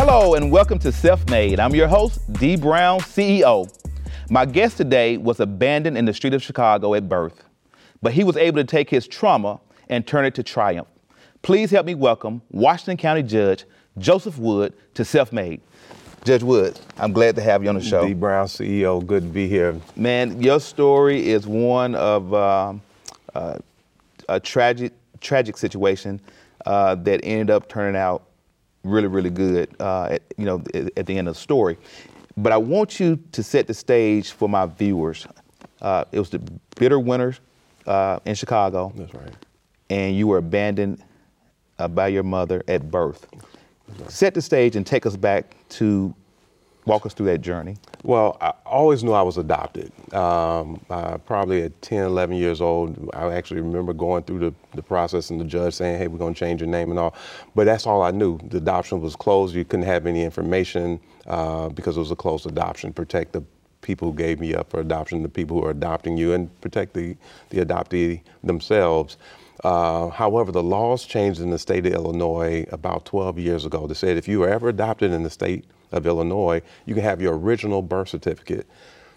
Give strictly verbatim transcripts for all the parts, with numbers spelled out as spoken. Hello and welcome to Self Made. I'm your host, Dee Brown, C E O. My guest today was abandoned in the street of Chicago at birth, but he was able to take his trauma and turn it to triumph. Please help me welcome Washington County Judge Joseph Wood to Self Made. Judge Wood, I'm glad to have you on the show. Dee Brown, C E O, good to be here. Man, your story is one of uh, uh, a tragic, tragic situation uh, that ended up turning out really, really good, uh, at, you know, at the end of the story. But I want you to set the stage for my viewers. Uh, it was the bitter winter uh, in Chicago. That's right. And you were abandoned uh, by your mother at birth. Right. Set the stage and take us back to, walk us through that journey. Well, I always knew I was adopted. Um, uh, probably at ten, eleven years old, I actually remember going through the, the process and the judge saying, hey, we're going to change your name and all. But that's all I knew. The adoption was closed. You couldn't have any information uh, because it was a closed adoption. Protect the people who gave me up for adoption, the people who are adopting you, and protect the, the adoptee themselves. Uh, however, the laws changed in the state of Illinois about twelve years ago. They said if you were ever adopted in the state of Illinois, you can have your original birth certificate.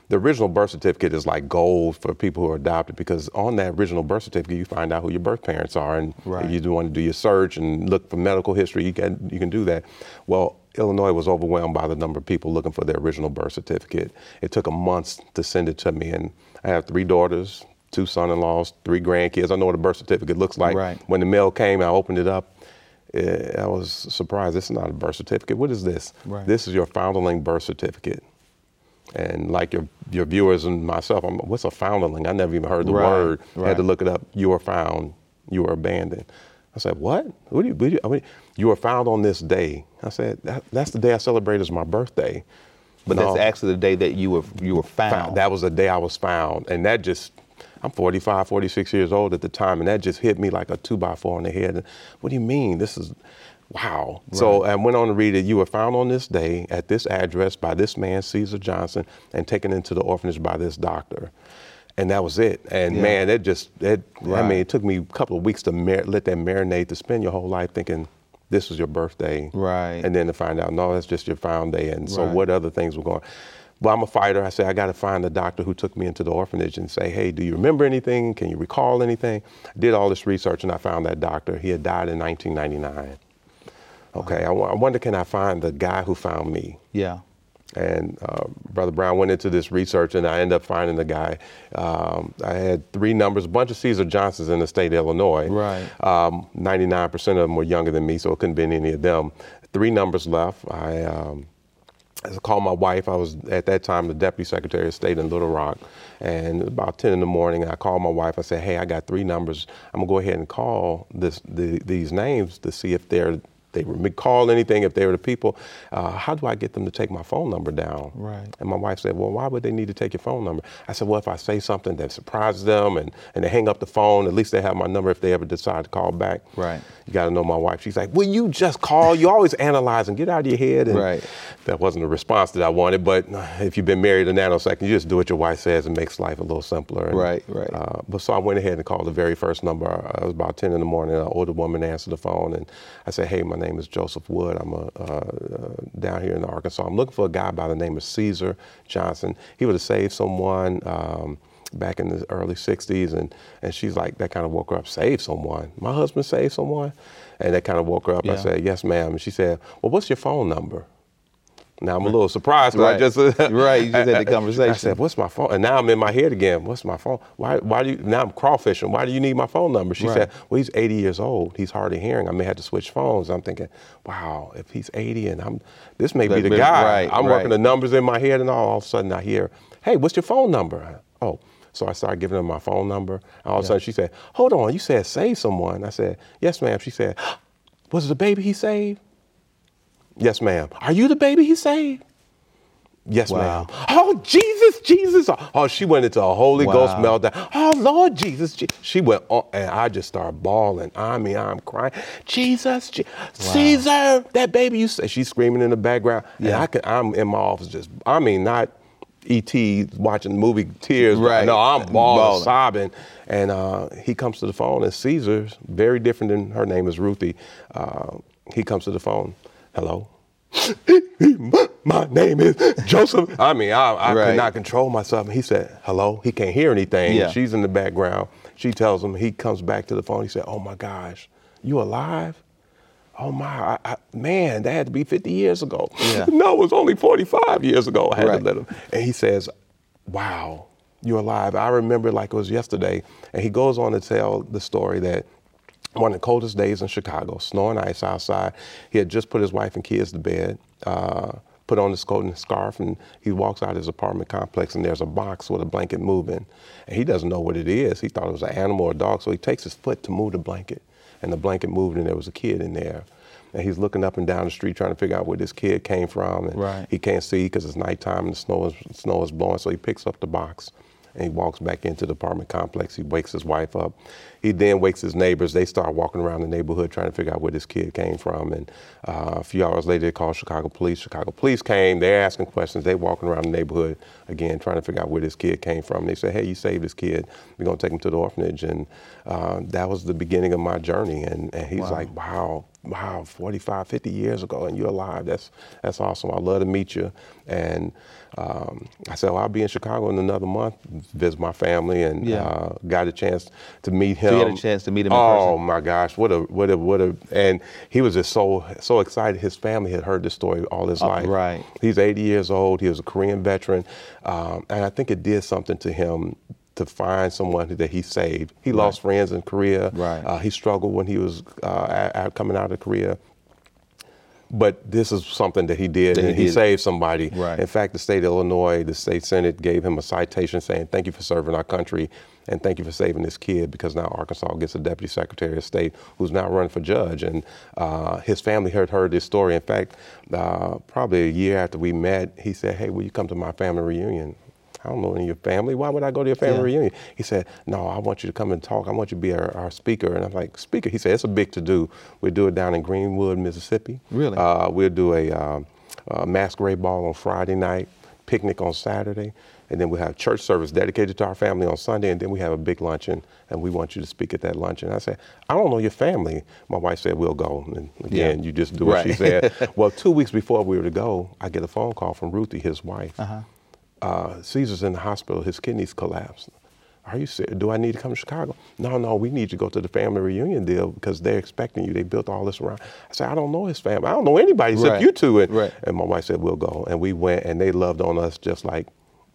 The original birth certificate is like gold for people who are adopted because on that original birth certificate, you find out who your birth parents are. And right. If you want to do your search and look for medical history, you can, you can do that. Well, Illinois was overwhelmed by the number of people looking for their original birth certificate. It took a month to send it to me. And I have three daughters, two son-in-laws, three grandkids. I know what a birth certificate looks like. Right. When the mail came, I opened it up. I was surprised. This is not a birth certificate. What is this? Right. This is your foundling birth certificate. And like your your viewers and myself, I'm, what's a foundling? I never even heard the right. word. Right. I had to look it up. You were found. You were abandoned. I said, what? What do you, what do you, I mean, you were found on this day. I said, that, that's the day I celebrate as my birthday. But no, that's actually the day that you were you were found. found. That was the day I was found, and that just. I'm forty-five, forty-six years old at the time, and that just hit me like a two by four in the head. What do you mean? This is, wow. Right. So I went on to read it. You were found on this day at this address by this man, Caesar Johnson, and taken into the orphanage by this doctor. And that was it. And yeah. man, it just, it, right. I mean, it took me a couple of weeks to mar- let that marinate, to spend your whole life thinking this was your birthday. Right. And then to find out, no, that's just your found day. And so right. what other things were going on? Well, I'm a fighter. I say, I got to find the doctor who took me into the orphanage and say, hey, do you remember anything? Can you recall anything? I did all this research and I found that doctor. He had died in nineteen ninety-nine. Okay, oh. I, I wonder, can I find the guy who found me? Yeah. And uh, Brother Brown went into this research and I ended up finding the guy. Um, I had three numbers, a bunch of Caesar Johnsons in the state of Illinois. Right. Um, ninety-nine percent of them were younger than me, so it couldn't be any of them. Three numbers left. I. Um, I called my wife. I was, at that time, the Deputy Secretary of State in Little Rock. And about ten in the morning, I called my wife. I said, hey, I got three numbers. I'm going to go ahead and call this, the, these names to see if they're, they recall anything, if they were the people. Uh, how do I get them to take my phone number down? Right. And my wife said, well, why would they need to take your phone number? I said, well, if I say something that surprises them and, and they hang up the phone, at least they have my number if they ever decide to call back. Right. You got to know my wife. She's like, will you just call? You always analyze and get out of your head. And right. That wasn't the response that I wanted, but if you've been married a nanosecond, you just do what your wife says and makes life a little simpler. And, right, right. Uh, but so I went ahead and called the very first number. It was about ten in the morning. An older woman answered the phone, and I said, hey, my name is Joseph Wood. I'm a, uh, uh, down here in Arkansas. I'm looking for a guy by the name of Caesar Johnson. He would have saved someone um, back in the early sixties, and, and she's like, that kind of woke her up. Saved someone? My husband saved someone? And that kind of woke her up. Yeah. I said, yes, ma'am. And she said, well, what's your phone number? Now I'm a little surprised, but right. I just uh, right. You just had the conversation. I said, "What's my phone?" And now I'm in my head again. What's my phone? Why? Why do you? Now I'm crawfishing. Why do you need my phone number? She right. said, "Well, he's eighty years old. He's hard of hearing. I may have to switch phones." I'm thinking, "Wow, if he's eighty and I'm, this may That'd be the be, guy." Right, I'm right. working the numbers in my head, and all, all of a sudden I hear, "Hey, what's your phone number?" Oh, so I started giving her my phone number. All of a yeah. sudden she said, "Hold on, you said save someone." I said, "Yes, ma'am." She said, "Was it the baby he saved?" Yes, ma'am. Are you the baby he saved? Yes, wow. ma'am. Oh, Jesus, Jesus. Oh, she went into a Holy wow. Ghost meltdown. Oh, Lord Jesus. She went on, and I just started bawling. I mean, I'm crying. Jesus, Je- wow. Caesar, that baby you saved. She's screaming in the background. Yeah. And I could, I'm in my office just, I mean, not E T watching the movie tears. Right. No, I'm bawling, bawling. sobbing. And uh, he comes to the phone, and Caesar's very different than, her name is Ruthie. Uh, he comes to the phone. Hello? My name is Joseph. I mean, I, I right. could not control myself. He said, hello. He can't hear anything. Yeah. She's in the background. She tells him, he comes back to the phone. He said, oh, my gosh, you alive? Oh, my, I, I, man, that had to be fifty years ago. Yeah. No, it was only forty-five years ago. I had right. to let him. And he says, wow, you're alive. I remember like it was yesterday. And he goes on to tell the story that one of the coldest days in Chicago, snow and ice outside. He had just put his wife and kids to bed, uh, put on his coat and his scarf, and he walks out of his apartment complex, and there's a box with a blanket moving. And he doesn't know what it is. He thought it was an animal or a dog, so he takes his foot to move the blanket. And the blanket moved, and there was a kid in there. And he's looking up and down the street trying to figure out where this kid came from. And right. he can't see because it's nighttime and the snow is, snow is blowing, so he picks up the box. And he walks back into the apartment complex. He wakes his wife up. He then wakes his neighbors. They start walking around the neighborhood trying to figure out where this kid came from. And uh, a few hours later, they called Chicago police. Chicago police came. They're asking questions. They're walking around the neighborhood again trying to figure out where this kid came from. And they say, hey, you saved this kid. We're going to take him to the orphanage. And uh, that was the beginning of my journey. And, and he's wow. like, wow. Wow, forty-five, fifty years ago, and you're alive. That's that's awesome. I'd love to meet you. And um, I said, well, I'll be in Chicago in another month, visit my family, and yeah. uh, got a chance to meet him. So you had a chance to meet him in oh, person? Oh, my gosh. What a, what a, what a, and he was just so, so excited. His family had heard this story all his oh, life. Right. He's eighty years old. He was a Korean veteran. Um, and I think it did something to him to find someone that he saved. He right. lost friends in Korea. Right. Uh, he struggled when he was uh, out, coming out of Korea. But this is something that he did, that and he, he did. saved somebody. Right. In fact, the state of Illinois, the state senate gave him a citation saying, thank you for serving our country, and thank you for saving this kid, because now Arkansas gets a deputy secretary of state who's now running for judge. And uh, his family heard, heard this story. In fact, uh, probably a year after we met, he said, hey, will you come to my family reunion? I don't know any of your family. Why would I go to your family yeah. reunion? He said, no, I want you to come and talk. I want you to be our, our speaker. And I'm like, speaker? He said, it's a big to-do. We'll do it down in Greenwood, Mississippi. Really? Uh, we'll do a, um, a masquerade ball on Friday night, picnic on Saturday, and then we'll have church service dedicated to our family on Sunday, and then we have a big luncheon, and we want you to speak at that luncheon. I said, I don't know your family. My wife said, we'll go. And again, yeah. you just do what right. she said. Well, two weeks before we were to go, I get a phone call from Ruthie, his wife. Uh-huh. Uh, Caesar's in the hospital, his kidneys collapsed. Are you serious? Do I need to come to Chicago? No, no, we need to go to the family reunion deal because they're expecting you. They built all this around. I said, I don't know his family. I don't know anybody except right. you two. And, right. and my wife said, we'll go. And we went, and they loved on us just like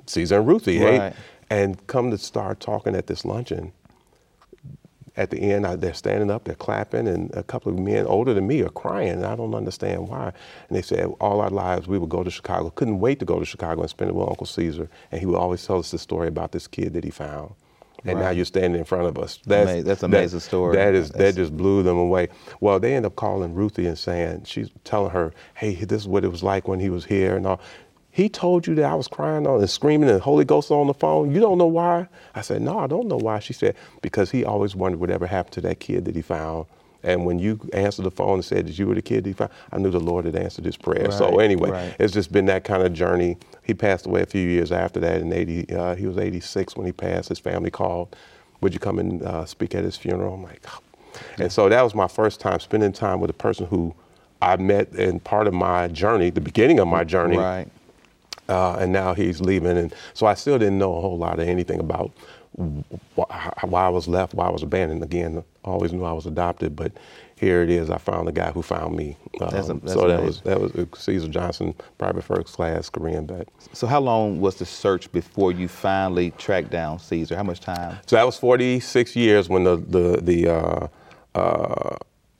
Caesar and Ruthie. Right. Hey? And come to start talking at this luncheon. At the end, they're standing up, they're clapping, and a couple of men older than me are crying, and I don't understand why. And they said, all our lives, we would go to Chicago. Couldn't wait to go to Chicago and spend it with Uncle Caesar, and he would always tell us the story about this kid that he found. And right. now you're standing in front of us. That's, Amaz- that's an that, amazing story. That is that's... that just blew them away. Well, they end up calling Ruthie and saying, she's telling her, hey, this is what it was like when he was here and all. He told you that I was crying on and screaming and Holy Ghost on the phone. You don't know why? I said, no, I don't know why. She said, because he always wondered whatever happened to that kid that he found. And when you answered the phone and said that you were the kid that he found, I knew the Lord had answered his prayer. Right, so anyway, right. it's just been that kind of journey. He passed away a few years after that in eighty. Uh, he was eighty-six when he passed. His family called, would you come and uh, speak at his funeral? I'm like, oh. And so that was my first time spending time with a person who I met in part of my journey, the beginning of my journey. Right. Uh, and now he's leaving. And so I still didn't know a whole lot of anything about why, why I was left, why I was abandoned. Again, I always knew I was adopted, but here it is. I found the guy who found me. Um, that's a, that's so that was, that was Caesar Johnson, private first class, Korean vet. So how long was the search before you finally tracked down Caesar? How much time? So that was forty-six years when the, the, the, uh, uh,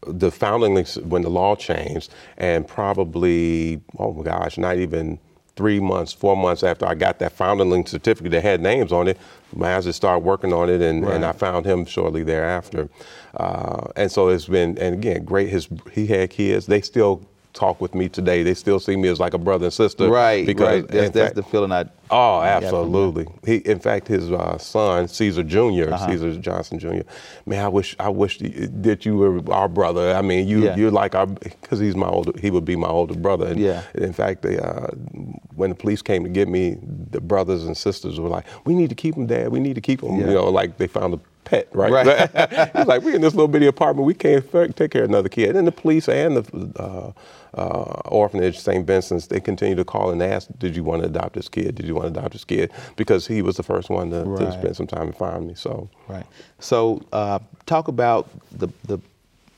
the founding, when the law changed, and probably, oh my gosh, not even three months, four months after I got that foundling certificate that had names on it, my husband started working on it, and, right. and I found him shortly thereafter. Uh, and so it's been, and again, great. His he had kids. They still talk with me today. They still see me as like a brother and sister. Right, because right. That's, that's fact, the feeling I... Oh, absolutely. He, in fact, his uh, son, Caesar Junior, uh-huh. Caesar Johnson Junior, man, I wish I wish that you were our brother. I mean, you, yeah. you're like our, because he's my older, he would be my older brother. And yeah. in fact, they, uh, when the police came to get me, the brothers and sisters were like, we need to keep him, Dad. We need to keep him. Yeah. You know, like they found a pet, right? right. He's like, we're in this little bitty apartment. We can't take care of another kid. And the police and the uh, uh, orphanage, Saint Vincent's, they continue to call and ask, did you want to adopt this kid? Did you want to adopt this kid? Because he was the first one to, right. to spend some time and find me. So, right. So uh, talk about the, the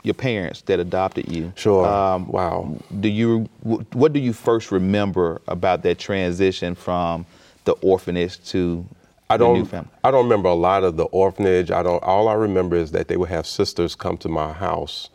your parents that adopted you. Sure. Um, wow. Do you, what do you first remember about that transition from the orphanage to I don't. I don't remember a lot of the orphanage. I don't. All I remember is that they would have sisters come to my house,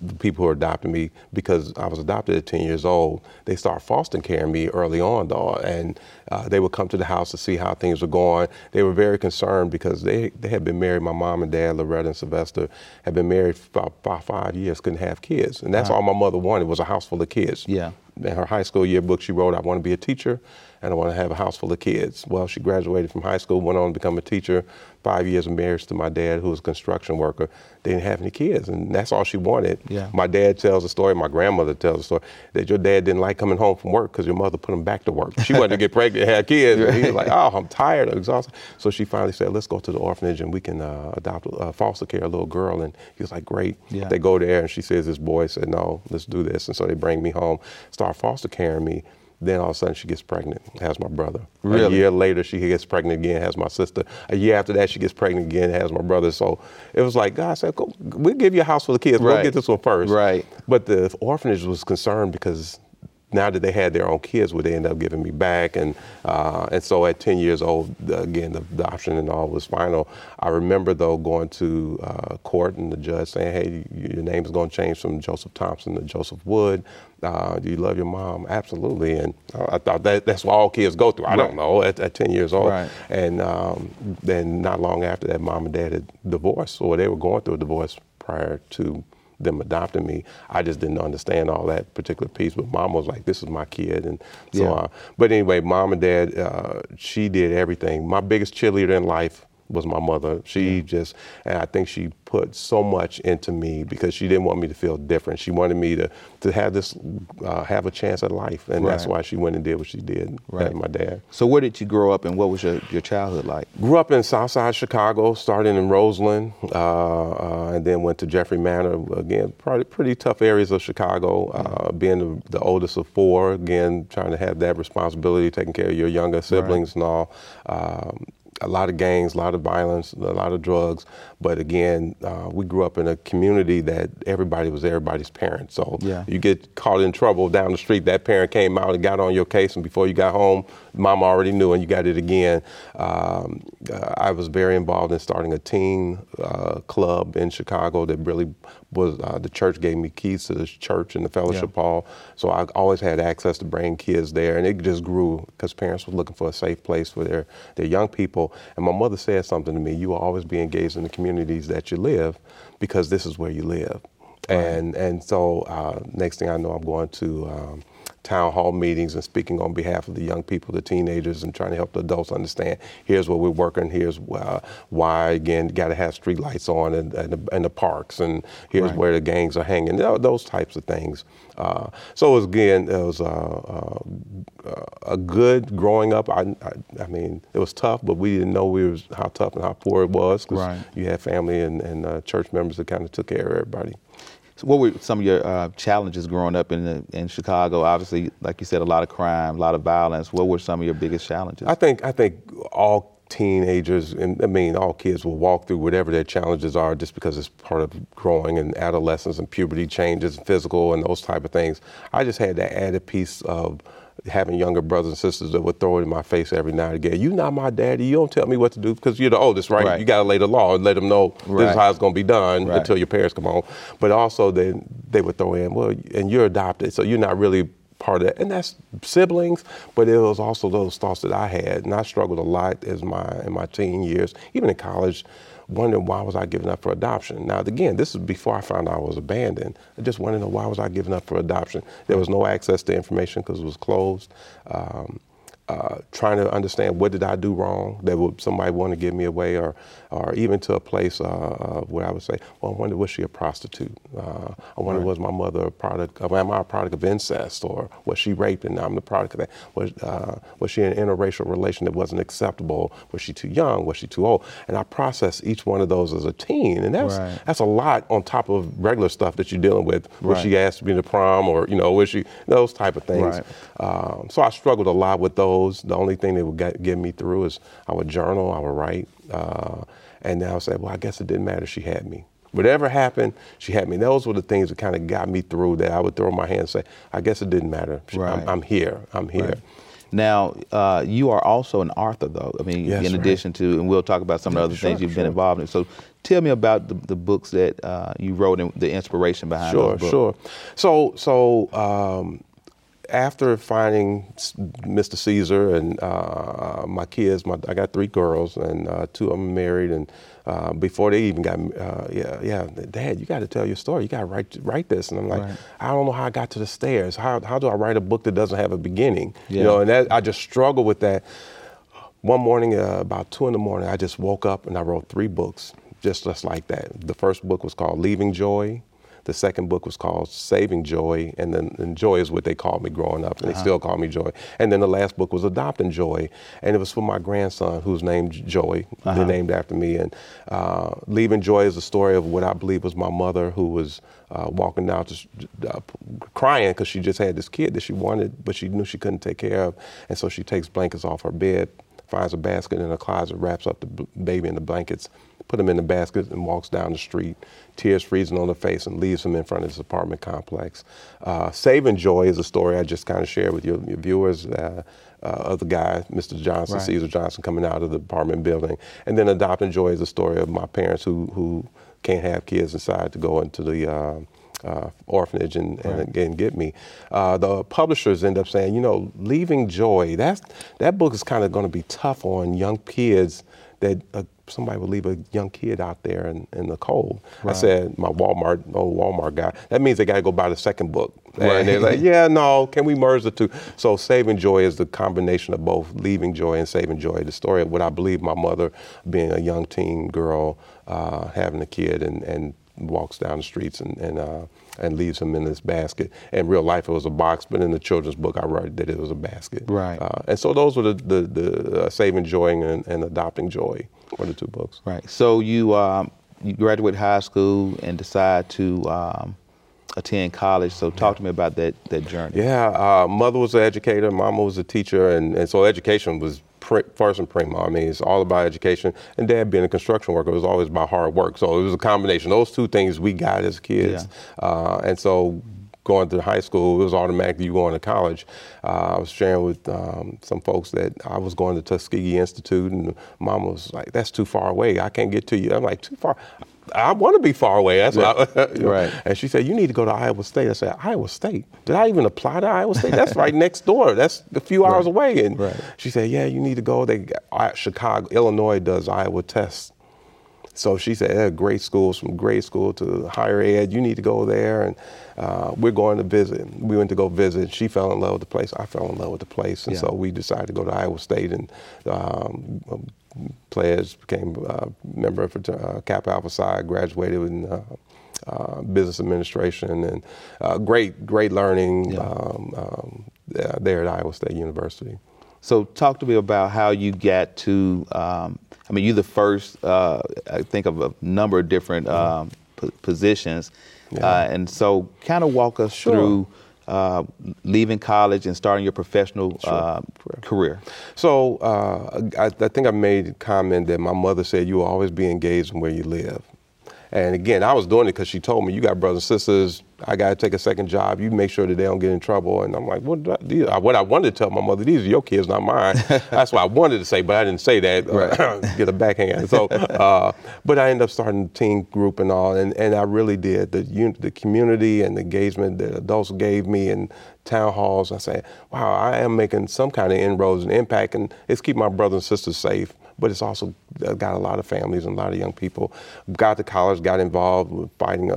the people who adopted me, because I was adopted at ten years old. They started foster caring me early on, though, and uh, they would come to the house to see how things were going. They were very concerned because they they had been married. My mom and dad, Loretta and Sylvester, had been married for about, about five years, couldn't have kids, and that's wow. all my mother wanted was a house full of kids. Yeah. In her high school yearbook, she wrote, "I want to be a teacher, and I want to have a house full of kids." Well, she graduated from high school, went on to become a teacher, five years of marriage to my dad, who was a construction worker. They didn't have any kids, and that's all she wanted. Yeah. My dad tells a story, my grandmother tells a story, that your dad didn't like coming home from work because your mother put him back to work. She wanted to get pregnant and have kids, and he was like, oh, I'm tired, I'm exhausted. So she finally said, let's go to the orphanage, and we can uh, adopt, uh, foster care a little girl, and he was like, great. Yeah. They go there, and she says, this boy said, no, let's do this, and so they bring me home, start foster caring me. Then all of a sudden she gets pregnant, has my brother. Really? A year later she gets pregnant again, has my sister. A year after that she gets pregnant again, has my brother. So it was like, God said, go, we'll give you a house full of kids, right. we'll get this one first. Right. But the orphanage was concerned because now that they had their own kids, would they end up giving me back? And uh, and so at ten years old, again, the adoption and all was final. I remember, though, going to uh, court and the judge saying, hey, your name is going to change from Joseph Thompson to Joseph Wood. Uh, do you love your mom? Absolutely. And I, I thought that that's what all kids go through. I right. don't know, at, at ten years old. Right. And um, then not long after that, mom and dad had divorced, or they were going through a divorce prior to them adopting me. I just didn't understand all that particular piece, but mom was like, this is my kid, and so yeah. on. But anyway, mom and dad, uh, she did everything. My biggest cheerleader in life was my mother. She yeah. just, and I think she put so much into me because she didn't want me to feel different. She wanted me to, to have this, uh, have a chance at life, and right. that's why she went and did what she did, right. my dad. So where did you grow up, and what was your, your childhood like? Grew up in Southside Chicago, started in Roseland, uh, uh, and then went to Jeffrey Manor, again, probably pretty tough areas of Chicago, uh, being the, the oldest of four, again, trying to have that responsibility, taking care of your younger siblings right. and all. Um, A lot of gangs, a lot of violence, a lot of drugs. But again, uh, we grew up in a community that everybody was everybody's parent. So yeah. you get caught in trouble down the street, that parent came out and got on your case, and before you got home, mama already knew and you got it again. Um, I was very involved in starting a teen uh, club in Chicago that really was, uh, the church gave me keys to the church and the fellowship yeah. hall. So I always had access to bring kids there, and it just grew because parents were looking for a safe place for their, their young people. And my mother said something to me, you will always be engaged in the communities that you live because this is where you live. Right. And and so uh, next thing I know, I'm going to um, town hall meetings and speaking on behalf of the young people, the teenagers, and trying to help the adults understand, here's where we're working, here's uh, why, again, got to have street lights on and, and, the, and the parks, and here's right. where the gangs are hanging, those types of things. Uh, so it was, again, it was uh, uh, a good growing up. I, I, I mean, it was tough, but we didn't know we was, how tough and how poor it was, because right. you had family and, and uh, church members that kind of took care of everybody. So what were some of your uh, challenges growing up in the, in Chicago? Obviously, like you said, a lot of crime, a lot of violence. What were some of your biggest challenges? I think I think all teenagers, and I mean, all kids will walk through whatever their challenges are just because it's part of growing and adolescence and puberty changes, and physical and those type of things. I just had that added piece of having younger brothers and sisters that would throw it in my face every now and again. You're not my daddy. You don't tell me what to do because you're the oldest, right? right. You got to lay the law and let them know right. this is how it's going to be done right. until your parents come home. But also they, they would throw in, well, and you're adopted, so you're not really part of that. And that's siblings, but it was also those thoughts that I had. And I struggled a lot as my in my teen years, even in college, wondering why was I giving up for adoption. Now, again, this is before I found out I was abandoned. I just wanted to know why was I giving up for adoption. There was no access to information because it was closed. Um, uh, trying to understand what did I do wrong that would somebody want to give me away, or or even to a place uh, uh, where I would say, well, I wonder, was she a prostitute? Uh, I wonder, right. was my mother a product of, am I a product of incest, or was she raped and I'm the product of that? Was, uh, was she in an interracial relation that wasn't acceptable? Was she too young? Was she too old? And I processed each one of those as a teen, and that's right. that's a lot on top of regular stuff that you're dealing with. Was right. she asked to be to prom, or, you know, was she, those type of things. Right. Um, so I struggled a lot with those. The only thing that would get, get me through is I would journal, I would write, uh, and now I say, well, I guess it didn't matter. She had me. Whatever happened, she had me. Those were the things that kind of got me through, that I would throw my hand and say, I guess it didn't matter. She, right. I'm, I'm here. I'm here. Right. Now, uh, you are also an author, though. I mean, yes, in right. addition to, and we'll talk about some of the other sure, things you've sure. been involved in. So tell me about the, the books that uh, you wrote and the inspiration behind sure, those books. Sure, sure. So, so um, after finding Mister Caesar and uh, my kids, my, I got three girls, and uh, two of them married, and Uh, before they even got, uh, yeah, yeah, Dad, you got to tell your story. You got to write, write this. And I'm like, right. I don't know how I got to the stairs. How, how do I write a book that doesn't have a beginning? Yeah. You know, and that, I just struggle with that. One morning, uh, about two in the morning, I just woke up and I wrote three books, just, just like that. The first book was called Leaving Joy. The second book was called Saving Joy, and then and Joy is what they called me growing up, and uh-huh. they still call me Joy. And then the last book was Adopting Joy, and it was for my grandson, who's named Joy, uh-huh. they're named after me. And uh, Leaving Joy is the story of what I believe was my mother, who was uh, walking down, just, uh, crying because she just had this kid that she wanted, but she knew she couldn't take care of, and so she takes blankets off her bed, finds a basket in a closet, wraps up the baby in the blankets, put him in the basket, and walks down the street, tears freezing on her face, and leaves him in front of this apartment complex. Uh, Saving Joy is a story I just kind of shared with your, your viewers uh, uh, of the guy, Mister Johnson, right. Caesar Johnson, coming out of the apartment building. And then Adopting Joy is a story of my parents who, who can't have kids and decide to go into the uh, uh, orphanage and, right. and, and get me. Uh, the publishers end up saying, you know, Leaving Joy, that's, that book is kind of going to be tough on young kids that uh, somebody would leave a young kid out there in, in the cold. Right. I said, my Walmart, old Walmart guy, that means they got to go buy the second book. Right. And they're like, yeah, no, can we merge the two? So Saving Joy is the combination of both Leaving Joy and Saving Joy, the story of what I believe my mother being a young teen girl, uh, having a kid, and, and walks down the streets and, and uh, and leaves him in this basket. In real life, it was a box, but in the children's book, I wrote that it was a basket. Right. Uh, and so those were the the, the uh, Saving Joy and, and Adopting Joy were the two books. Right. So you um, you graduate high school and decide to um, attend college. So talk yeah. to me about that that journey. Yeah. Uh, mother was an educator. Mama was a teacher, and, and so education was first and primo. I mean, it's all about education. And Dad being a construction worker, it was always about hard work. So it was a combination. Those two things we got as kids. Yeah. Uh, and so going to high school, it was automatically you going to college. Uh, I was sharing with um, some folks that I was going to Tuskegee Institute, and Mom was like, that's too far away. I can't get to you. I'm like, too far? I want to be far away. That's right. What I, you know. Right. And she said, you need to go to Iowa State. I said, Iowa State? Did I even apply to Iowa State? That's right next door. That's a few hours right. away. And right. she said, yeah, you need to go. They uh, Chicago, Illinois does Iowa tests. So she said, hey, great schools, from grade school to higher ed, you need to go there. And uh, we're going to visit. We went to go visit. She fell in love with the place. I fell in love with the place. And yeah. so we decided to go to Iowa State, and um, pledged, became a member of uh, Kappa Alpha Psi, graduated in uh, uh, business administration, and uh, great, great learning yeah. um, um, there at Iowa State University. So talk to me about how you got to, um, I mean, you're the first, uh, I think, of a number of different mm-hmm. um, p- positions. Yeah. Uh, and so kind of walk us sure. through Uh, leaving college and starting your professional sure. uh, career. So uh, I, I think I made a comment that my mother said, you will always be engaged in where you live. And again, I was doing it because she told me, you got brothers and sisters, I got to take a second job, you make sure that they don't get in trouble. And I'm like, what, did I, what I wanted to tell my mother, these are your kids, not mine. That's what I wanted to say, but I didn't say that, right. get a backhand. So, uh, but I ended up starting a teen group and all, and, and I really did. The un- the community and the engagement that adults gave me and town halls, I said, wow, I am making some kind of inroads and impact, and it's keeping my brothers and sisters safe. but it's also got a lot of families and a lot of young people. Got to college, got involved with fighting uh,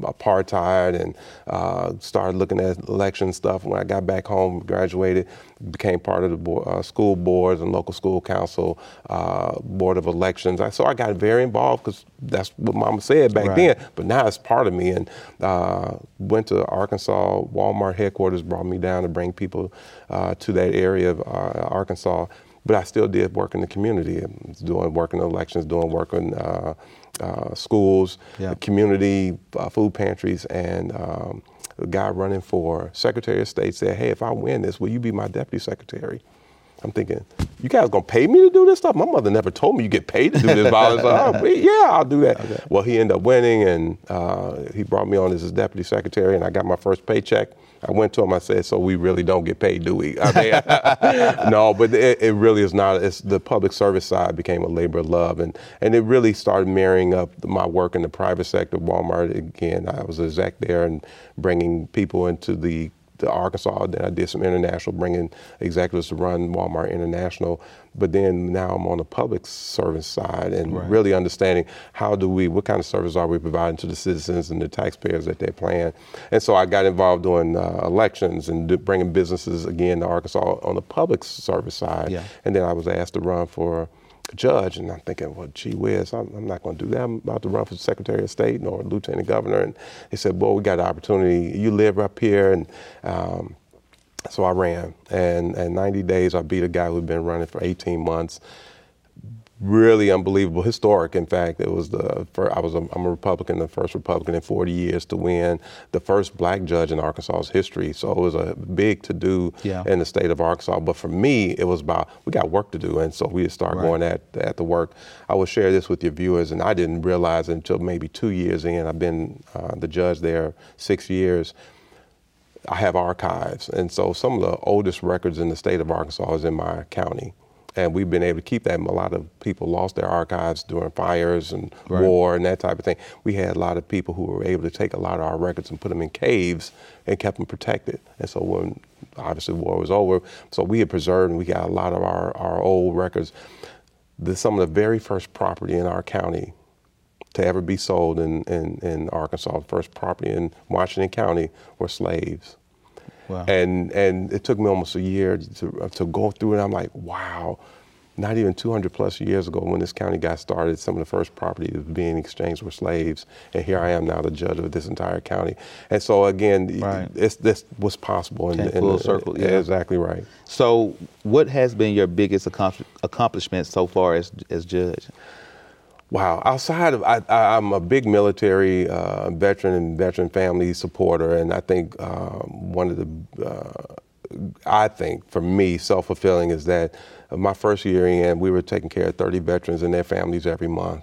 apartheid, and uh, started looking at election stuff. When I got back home, graduated, became part of the bo- uh, school boards and local school council, uh, board of elections. I, so I got very involved because that's what Mama said back right. then, but now it's part of me. And uh, went to Arkansas. Walmart headquarters brought me down to bring people uh, to that area of uh, Arkansas. But I still did work in the community, doing work in elections, doing work in uh, uh, schools, yeah. community uh, food pantries, and um, a guy running for Secretary of State said, "Hey, if I win this, will you be my deputy secretary?" I'm thinking, "You guys gonna pay me to do this stuff? My mother never told me you get paid to do this." I was like, oh, "Yeah, I'll do that." Okay. Well, he ended up winning, and uh, he brought me on as his deputy secretary, and I got my first paycheck. I went to him, I said, "So we really don't get paid, do we?" I mean, no, but it, it really is not. It's the public service side became a labor of love, and, and it really started marrying up my work in the private sector. Walmart, again, I was an exec there and bringing people into the, the Arkansas. Then I did some international, bringing executives to run Walmart International. But then now I'm on the public service side and right. really understanding how do we, what kind of service are we providing to the citizens and the taxpayers that they're paying. And so I got involved doing uh, elections and do, bringing businesses again to Arkansas on the public service side. Yeah. And then I was asked to run for judge, and I'm thinking, well, gee whiz, I'm, I'm not going to do that. I'm about to run for Secretary of State or Lieutenant Governor. And they said, "Well, we got an opportunity. You live up here." And um, so I ran, and in ninety days, I beat a guy who'd been running for eighteen months. Really unbelievable, historic. In fact, it was the first, I was a, I'm a Republican, the first Republican in forty years to win, the first black judge in Arkansas's history. So it was a big to do yeah. in the state of Arkansas. But for me, it was about, we got work to do, and so we start right. going at at the work. I will share this with your viewers, and I didn't realize until maybe two years in. I've been uh, the judge there six years. I have archives, and so some of the oldest records in the state of Arkansas is in my county. And we've been able to keep that. A lot of people lost their archives during fires and right. war and that type of thing. We had a lot of people who were able to take a lot of our records and put them in caves and kept them protected. And so when obviously war was over, so we had preserved and we got a lot of our, our old records. This, some of the very first property in our county to ever be sold in, in, in Arkansas, the first property in Washington County were slaves. Wow. And and it took me almost a year to to go through it. I'm like, wow, not even two hundred plus years ago when this county got started, some of the first property that was being exchanged were slaves. And here I am now, the judge of this entire county. And so again, right. it's this was possible. In, in full the, circle. Yeah. Exactly right. So what has been your biggest accompli- accomplishment so far as as judge? Wow. Outside of, I, I, I'm a big military uh, veteran and veteran family supporter, and I think um, one of the, uh, I think for me, self-fulfilling is that my first year in, we were taking care of thirty veterans and their families every month.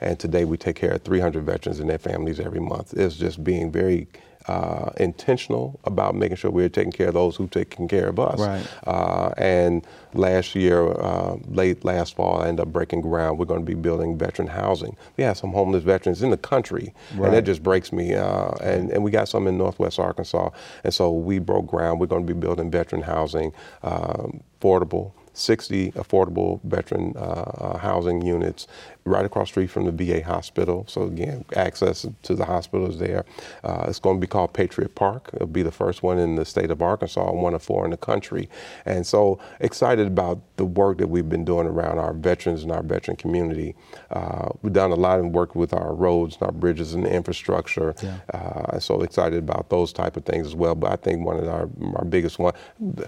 And today we take care of three hundred veterans and their families every month. It's just being very uh, intentional about making sure we're taking care of those who taking care of us. Right. Uh, and last year, uh, late last fall, I ended up breaking ground. We're going to be building veteran housing. We have some homeless veterans in the country, right. and that just breaks me. Uh, and, and we got some in Northwest Arkansas. And so we broke ground. We're going to be building veteran housing, um, affordable. sixty affordable veteran uh, housing units right across the street from the V A hospital. So again, access to the hospital is there. Uh, it's going to be called Patriot Park. It'll be the first one in the state of Arkansas, one of four in the country. And so excited about the work that we've been doing around our veterans and our veteran community. Uh, we've done a lot of work with our roads and our bridges and the infrastructure. Yeah. Uh, so excited about those type of things as well. But I think one of our, our biggest one,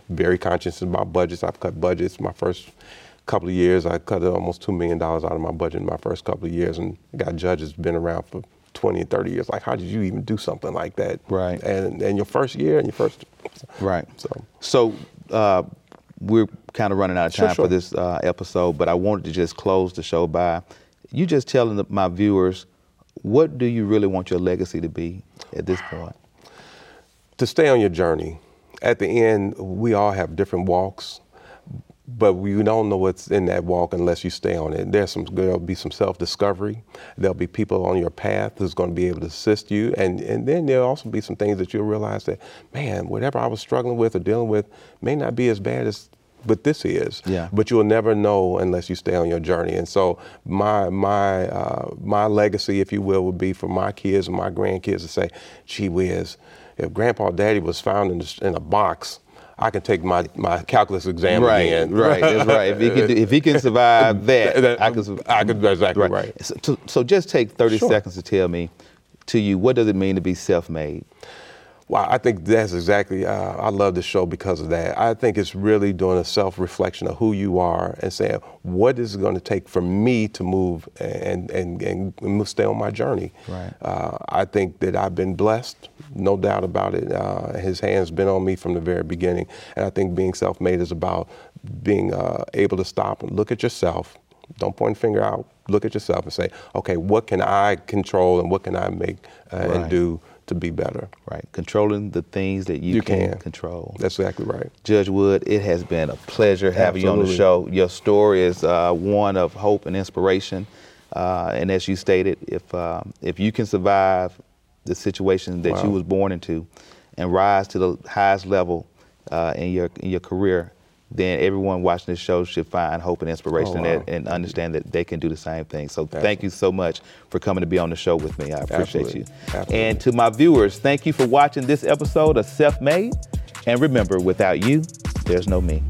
very conscious about budgets. I've cut budgets. My first couple of years, I cut almost two million dollars out of my budget in my first couple of years, and got judges been around for twenty and thirty years. Like, how did you even do something like that? Right. And and your first year and your first. Right. So, so uh, we're kind of running out of time sure, sure. for this uh, episode, but I wanted to just close the show by you just telling the, my viewers, what do you really want your legacy to be at this point? To stay on your journey. At the end, we all have different walks. But we don't know what's in that walk unless you stay on it. There's some, there'll be some self-discovery. There'll be people on your path who's going to be able to assist you. And, and then there'll also be some things that you'll realize that, man, whatever I was struggling with or dealing with may not be as bad as but this is. Yeah. But you'll never know unless you stay on your journey. And so my my uh, my legacy, if you will, would be for my kids and my grandkids to say, gee whiz, if Grandpa Daddy was found in, the, in a box, I can take my, my calculus exam right, again. Right, that's right. If he can, do, if he can survive that, that I can survive. I can, exactly right. right. So, to, so just take thirty sure. seconds to tell me, to you, what does it mean to be self-made? Well, I think that's exactly, uh, I love this show because of that. I think it's really doing a self-reflection of who you are and saying, what is it going to take for me to move and and, and stay on my journey? Right. Uh, I think that I've been blessed, no doubt about it. Uh, his hand's been on me from the very beginning. And I think being self-made is about being uh, able to stop and look at yourself. Don't point a finger out. Look at yourself and say, okay, what can I control and what can I make uh, right. and do to be better? Right. Controlling the things that you, you can, can control. That's exactly right. Judge Wood, it has been a pleasure having Absolutely. you on the show. Your story is uh, one of hope and inspiration. Uh, and as you stated, if uh, if you can survive the situation that wow. you was born into and rise to the highest level uh, in your in your career, then everyone watching this show should find hope and inspiration oh, wow. and, and understand that they can do the same thing. So Absolutely. thank you so much for coming to be on the show with me. I appreciate Absolutely. you. Absolutely. And to my viewers, thank you for watching this episode of Self Made. And remember, without you, there's no me.